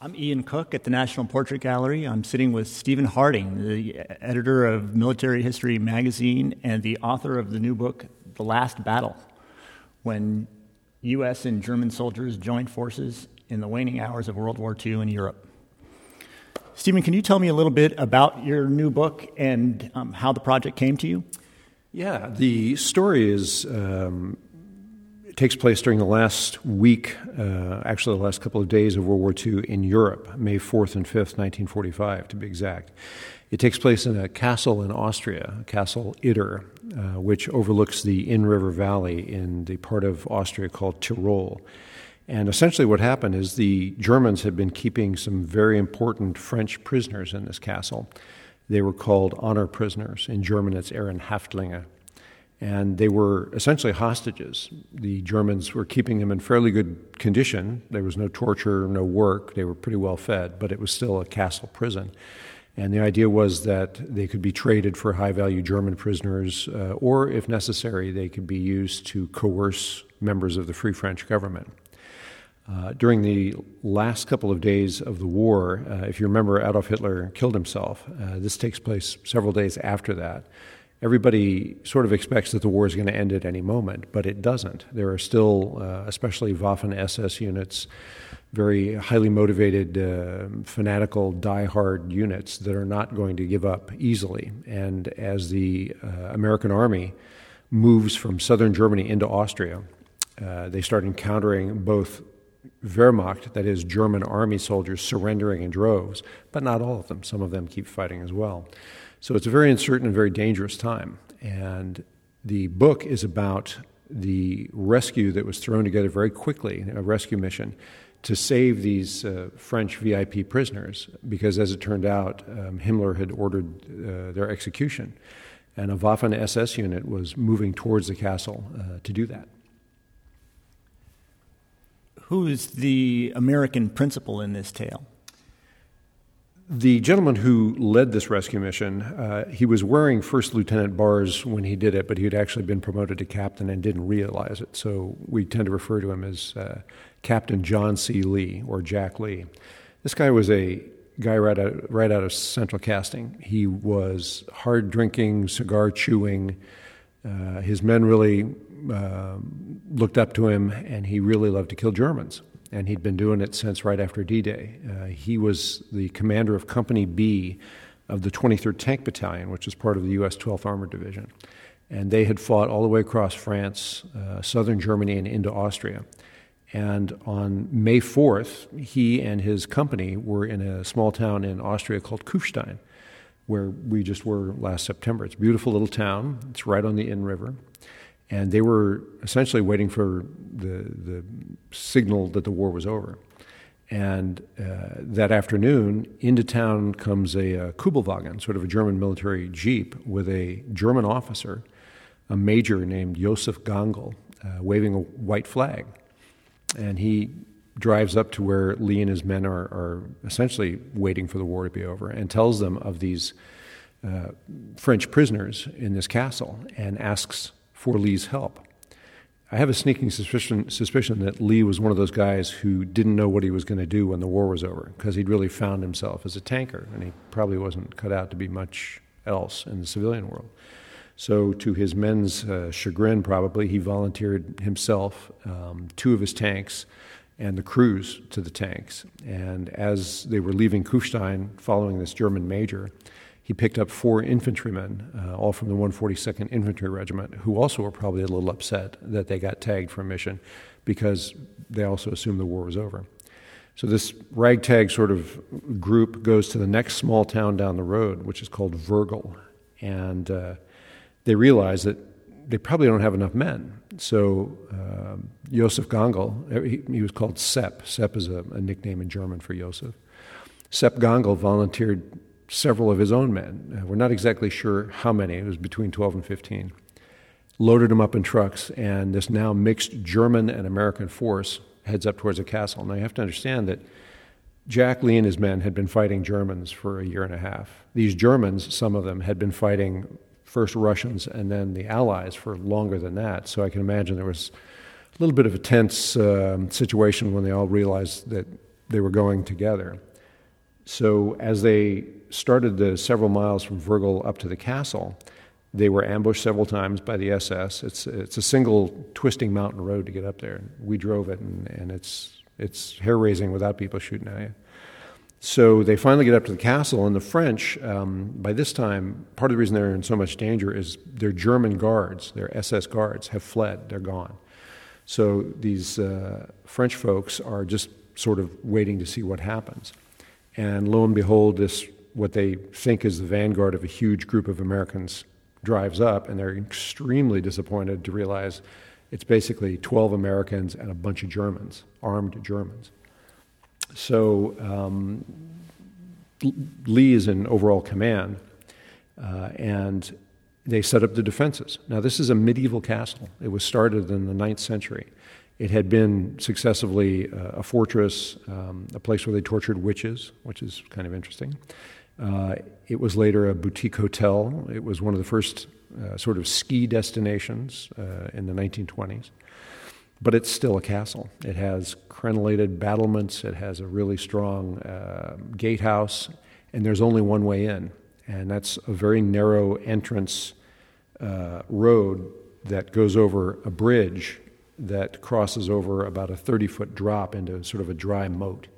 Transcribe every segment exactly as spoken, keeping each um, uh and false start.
I'm Ian Cook at the National Portrait Gallery. I'm sitting with Stephen Harding, the editor of Military History magazine and the author of the new book, The Last Battle, when U S and German soldiers joined forces in the waning hours of World War Two in Europe. Stephen, can you tell me a little bit about your new book and um, how the project came to you? Yeah, the story is... Um takes place during the last week, uh, actually the last couple of days of World War Two in Europe, May fourth and fifth, nineteen forty-five, to be exact. It takes place in a castle in Austria, Castle Itter, uh, which overlooks the Inn-River Valley in the part of Austria called Tyrol. And essentially what happened is the Germans had been keeping some very important French prisoners in this castle. They were called honor prisoners. In German, it's Ehrenhaftlinge. And they were essentially hostages. The Germans were keeping them in fairly good condition. There was no torture, no work. They were pretty well fed, but it was still a castle prison. And the idea was that they could be traded for high-value German prisoners, uh, or, if necessary, they could be used to coerce members of the Free French government. Uh, during the last couple of days of the war, uh, if you remember, Adolf Hitler killed himself. Uh, this takes place several days after that. Everybody sort of expects that the war is going to end at any moment, but it doesn't. There are still, uh, especially Waffen-S S units, very highly motivated, uh, fanatical, die-hard units that are not going to give up easily. And as the uh, American army moves from southern Germany into Austria, uh, they start encountering both Wehrmacht, that is, German army soldiers surrendering in droves, but not all of them. Some of them keep fighting as well. So it's a very uncertain and very dangerous time. And the book is about the rescue that was thrown together very quickly, a rescue mission, to save these uh, French V I P prisoners, because as it turned out, um, Himmler had ordered uh, their execution. And a Waffen-S S unit was moving towards the castle uh, to do that. Who is the American principal in this tale? The gentleman who led this rescue mission, uh, he was wearing First Lieutenant bars when he did it, but he had actually been promoted to captain and didn't realize it. So we tend to refer to him as uh, Captain John C. Lee, or Jack Lee. This guy was a guy right out, right out of central casting. He was hard-drinking, cigar-chewing. Uh, his men really uh, looked up to him, and he really loved to kill Germans. And he'd been doing it since right after D-Day. Uh, he was the commander of Company B of the twenty-third Tank Battalion, which is part of the U S twelfth Armored Division. And they had fought all the way across France, uh, southern Germany, and into Austria. And on May fourth, he and his company were in a small town in Austria called Kufstein, where we just were last September. It's a beautiful little town. It's right on the Inn River. And they were essentially waiting for the the signal that the war was over. And uh, that afternoon, into town comes a, a Kubelwagen, sort of a German military jeep, with a German officer, a major named Josef Gangl, uh, waving a white flag. And he drives up to where Lee and his men are, are essentially waiting for the war to be over, and tells them of these uh, French prisoners in this castle, and asks for Lee's help. I have a sneaking suspicion, suspicion that Lee was one of those guys who didn't know what he was going to do when the war was over, because he'd really found himself as a tanker, and he probably wasn't cut out to be much else in the civilian world. So to his men's uh, chagrin, probably, he volunteered himself, um, two of his tanks, and the crews to the tanks. And as they were leaving Kufstein following this German major, he picked up four infantrymen, uh, all from the one forty-second Infantry Regiment, who also were probably a little upset that they got tagged for a mission, because they also assumed the war was over. So this ragtag sort of group goes to the next small town down the road, which is called Virgil, and uh, they realize that they probably don't have enough men. So uh, Josef Gangl, he, he was called Sepp. Sepp is a, a nickname in German for Josef. Sepp Gangl volunteered several of his own men. We're not exactly sure how many. It was between twelve and fifteen. Loaded them up in trucks, and this now mixed German and American force heads up towards the castle. Now, you have to understand that Jack Lee and his men had been fighting Germans for a year and a half. These Germans, some of them, had been fighting first Russians and then the Allies for longer than that. So I can imagine there was a little bit of a tense um, situation when they all realized that they were going together. So as they started the several miles from Virgil up to the castle, they were ambushed several times by the S S. It's it's a single twisting mountain road to get up there. We drove it, and, and it's it's hair-raising without people shooting at you. So they finally get up to the castle, and the French, um, by this time, part of the reason they're in so much danger is their German guards, their S S guards, have fled. They're gone. So these uh, French folks are just sort of waiting to see what happens. And lo and behold, this what they think is the vanguard of a huge group of Americans drives up, and they're extremely disappointed to realize it's basically twelve Americans and a bunch of Germans, armed Germans. So um, Lee is in overall command, uh, and they set up the defenses. Now, this is a medieval castle. It was started in the ninth century. It had been successively uh, a fortress, um, a place where they tortured witches, which is kind of interesting. Uh, it was later a boutique hotel. It was one of the first uh, sort of ski destinations uh, in the nineteen twenties. But it's still a castle. It has crenellated battlements. It has a really strong uh, gatehouse. And there's only one way in. And that's a very narrow entrance uh, road that goes over a bridge that crosses over about a thirty-foot drop into sort of a dry moat.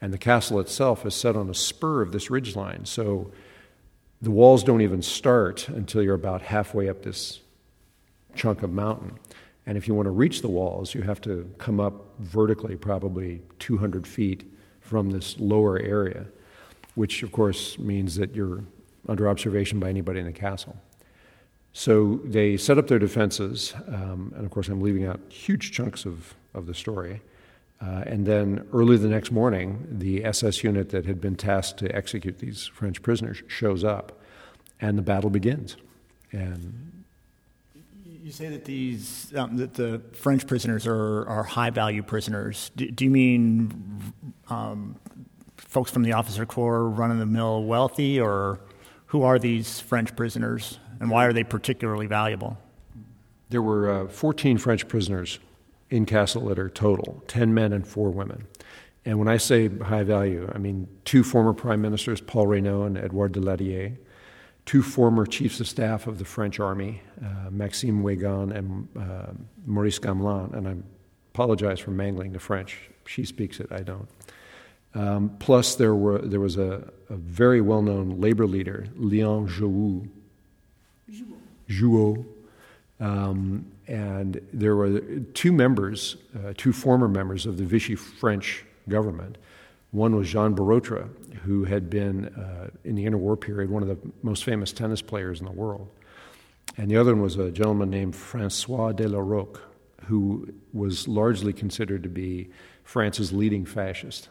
And the castle itself is set on a spur of this ridgeline, so the walls don't even start until you're about halfway up this chunk of mountain. And if you want to reach the walls, you have to come up vertically probably two hundred feet from this lower area, which, of course, means that you're under observation by anybody in the castle. So they set up their defenses, um, and of course I'm leaving out huge chunks of, of the story. Uh, and then early the next morning, the S S unit that had been tasked to execute these French prisoners shows up, and the battle begins. And you say that these um, that the French prisoners are, are high-value prisoners. Do, do you mean um, folks from the officer corps, run-of-the-mill wealthy, or who are these French prisoners? And why are they particularly valuable? There were uh, fourteen French prisoners in Castle Itter total, ten men and four women. And when I say high value, I mean two former prime ministers, Paul Reynaud and Edouard Daladier, two former chiefs of staff of the French army, uh, Maxime Weygand and uh, Maurice Gamelin. And I apologize for mangling the French. She speaks it, I don't. Um, plus, there were there was a, a very well-known labor leader, Léon Jouhaux, Jouhaux, um, and there were two members, uh, two former members of the Vichy French government. One was Jean Borotra, who had been, uh, in the interwar period, one of the most famous tennis players in the world. And the other one was a gentleman named François de la Roque, who was largely considered to be France's leading fascist.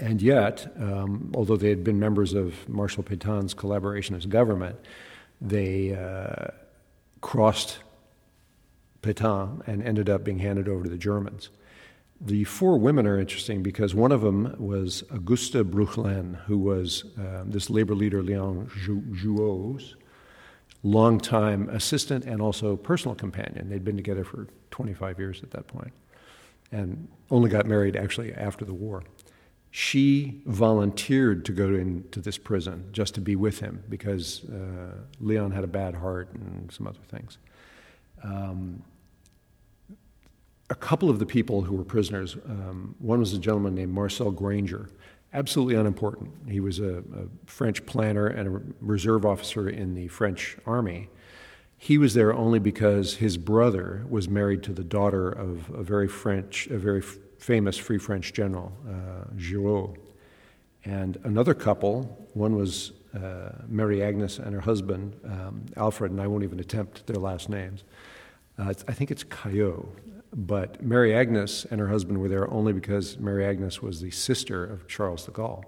And yet, um, although they had been members of Marshal Pétain's collaborationist government, they uh, crossed Pétain and ended up being handed over to the Germans. The four women are interesting because one of them was Augusta Bruchlen, who was uh, this labor leader Léon Jouhaux's longtime assistant and also personal companion. They'd been together for twenty-five years at that point and only got married actually after the war. She volunteered to go into this prison just to be with him because uh, Leon had a bad heart and some other things. Um, a couple of the people who were prisoners, um, one was a gentleman named Marcel Granger, absolutely unimportant. He was a, a French planner and a reserve officer in the French army. He was there only because his brother was married to the daughter of a very French, a very famous Free French general, uh, Giraud. And another couple, one was uh, Mary Agnes and her husband, um, Alfred, and I won't even attempt their last names. Uh, it's, I think it's Caillot. But Mary Agnes and her husband were there only because Mary Agnes was the sister of Charles de Gaulle.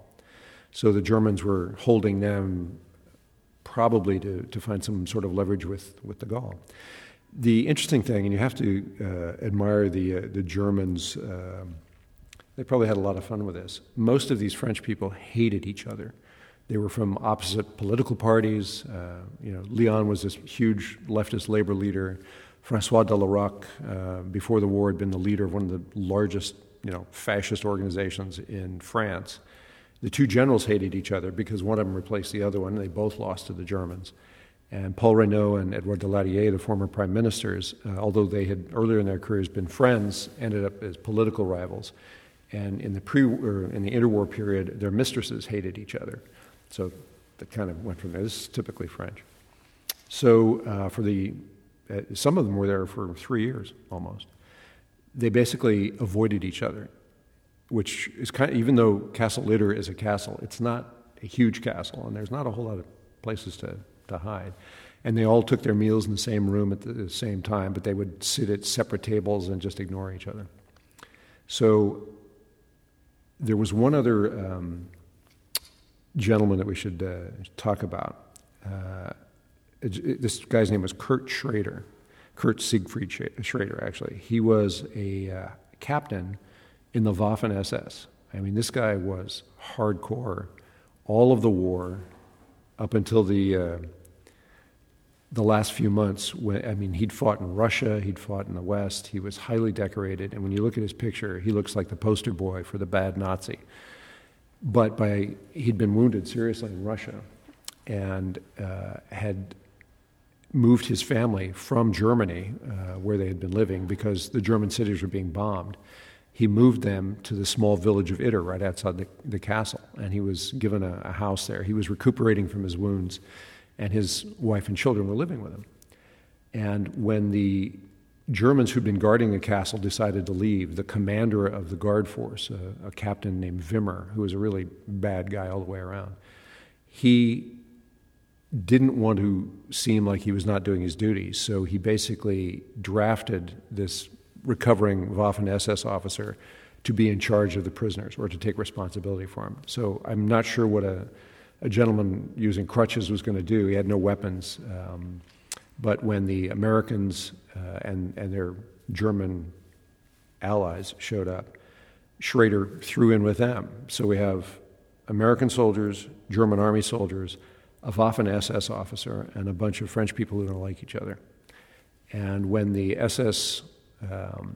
So the Germans were holding them probably to, to find some sort of leverage with, with de Gaulle. The interesting thing, and you have to uh, admire the uh, the Germans, uh, they probably had a lot of fun with this. Most of these French people hated each other. They were from opposite political parties. Uh, you know, Leon was this huge leftist labor leader. François de la Roque, uh, before the war, had been the leader of one of the largest you know, fascist organizations in France. The two generals hated each other because one of them replaced the other one, and they both lost to the Germans. And Paul Reynaud and Edouard Daladier, the former prime ministers, uh, although they had earlier in their careers been friends, ended up as political rivals. And in the pre or in the interwar period, their mistresses hated each other. So that kind of went from there. This is typically French. So uh, for the uh, some of them were there for three years almost. They basically avoided each other, which is kind of, even though Castle Itter is a castle, it's not a huge castle, and there's not a whole lot of places to. to hide. And they all took their meals in the same room at the same time, but they would sit at separate tables and just ignore each other. So there was one other um, gentleman that we should uh, talk about. Uh, this guy's name was Kurt Schrader, Kurt Siegfried Schrader, actually. He was a uh, captain in the Waffen-S S. I mean, this guy was hardcore all of the war, up until the uh, the last few months. When, I mean, he'd fought in Russia, he'd fought in the West, he was highly decorated, and when you look at his picture, he looks like the poster boy for the bad Nazi. But by he'd been wounded seriously in Russia and uh, had moved his family from Germany, uh, where they had been living, because the German cities were being bombed. He moved them to the small village of Itter right outside the, the castle, and he was given a, a house there. He was recuperating from his wounds, and his wife and children were living with him. And when the Germans who'd been guarding the castle decided to leave, the commander of the guard force, a, a captain named Wimmer, who was a really bad guy all the way around, he didn't want to seem like he was not doing his duty, so he basically drafted this recovering Waffen-S S officer to be in charge of the prisoners or to take responsibility for them. So I'm not sure what a, a gentleman using crutches was going to do. He had no weapons. Um, but when the Americans uh, and, and their German allies showed up, Schrader threw in with them. So we have American soldiers, German army soldiers, a Waffen-S S officer, and a bunch of French people who don't like each other. And when the S S Um,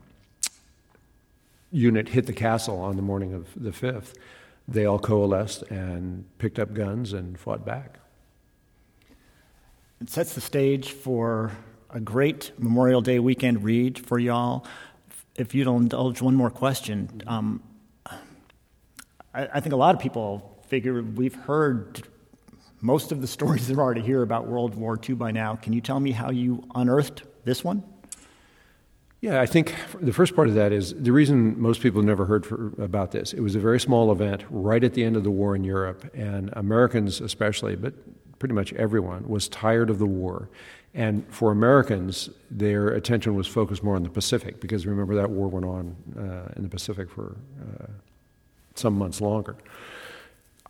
unit hit the castle on the morning of the fifth, they all coalesced and picked up guns and fought back. It sets the stage for a great Memorial Day weekend read for y'all. If you'll indulge one more question, um, I, I think a lot of people figure we've heard most of the stories there are to hear about World War Two by now. Can you tell me how you unearthed this one? Yeah, I think the first part of that is the reason most people never heard for, about this. It was a very small event right at the end of the war in Europe, and Americans especially, but pretty much everyone, was tired of the war. And for Americans, their attention was focused more on the Pacific, because remember that war went on uh, in the Pacific for uh, some months longer.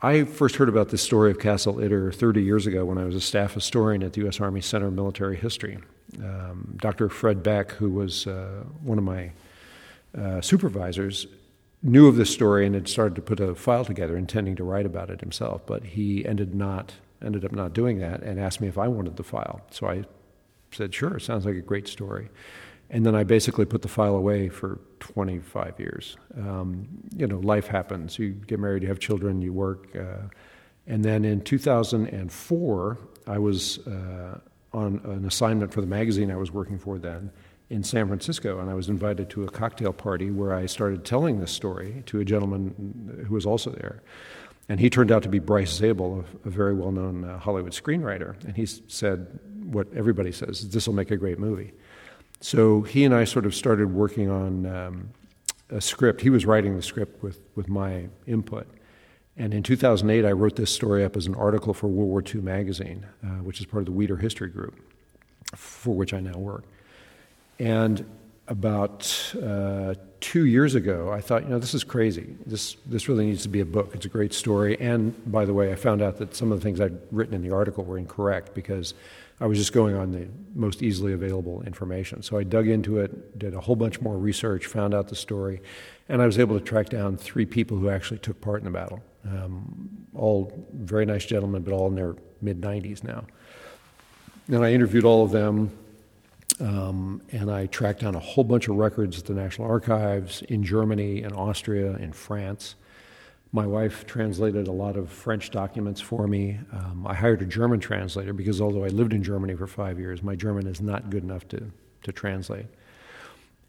I first heard about this story of Castle Itter thirty years ago when I was a staff historian at the U S Army Center of Military History. Um, Doctor Fred Beck, who was uh, one of my uh, supervisors, knew of this story and had started to put a file together intending to write about it himself, but he ended not ended up not doing that and asked me if I wanted the file. So I said, sure, it sounds like a great story. And then I basically put the file away for twenty-five years. Um, you know, life happens. You get married, you have children, you work. Uh, and then in two thousand four, I was uh, on an assignment for the magazine I was working for then in San Francisco, and I was invited to a cocktail party where I started telling this story to a gentleman who was also there. And he turned out to be Bryce Zabel, a, a very well-known uh, Hollywood screenwriter. And he said what everybody says, this will make a great movie. So he and I sort of started working on um, a script. He was writing the script with, with my input. And in two thousand eight, I wrote this story up as an article for World War Two magazine, uh, which is part of the Weider History Group, for which I now work. And about uh, two years ago, I thought, you know, this is crazy. This this really needs to be a book. It's a great story. And by the way, I found out that some of the things I'd written in the article were incorrect because I was just going on the most easily available information. So I dug into it, did a whole bunch more research, found out the story, and I was able to track down three people who actually took part in the battle. Um, all very nice gentlemen, but all in their mid-nineties now. And I interviewed all of them. Um, and I tracked down a whole bunch of records at the National Archives in Germany and Austria and France. My wife translated a lot of French documents for me. Um, I hired a German translator because although I lived in Germany for five years, my German is not good enough to, to translate.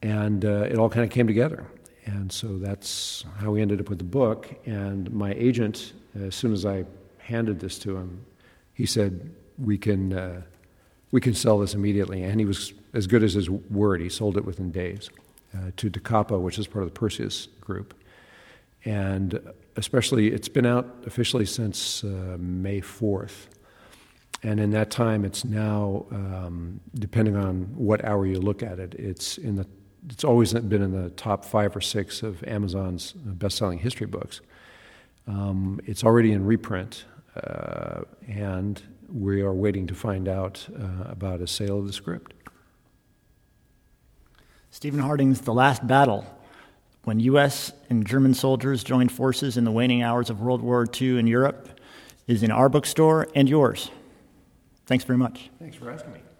And uh, it all kind of came together. And so that's how we ended up with the book. And my agent, as soon as I handed this to him, he said, we can uh, we can sell this immediately. And he was as good as his word. He sold it within days uh, to De Capo, which is part of the Perseus Group. And especially, it's been out officially since uh, May fourth. And in that time, it's now, um, depending on what hour you look at it, it's in the it's always been in the top five or six of Amazon's best-selling history books. Um, it's already in reprint, uh, and we are waiting to find out uh, about a sale of the script. Stephen Harding's The Last Battle. When U S and German soldiers joined forces in the waning hours of World War Two in Europe, is in our bookstore and yours. Thanks very much. Thanks for asking me.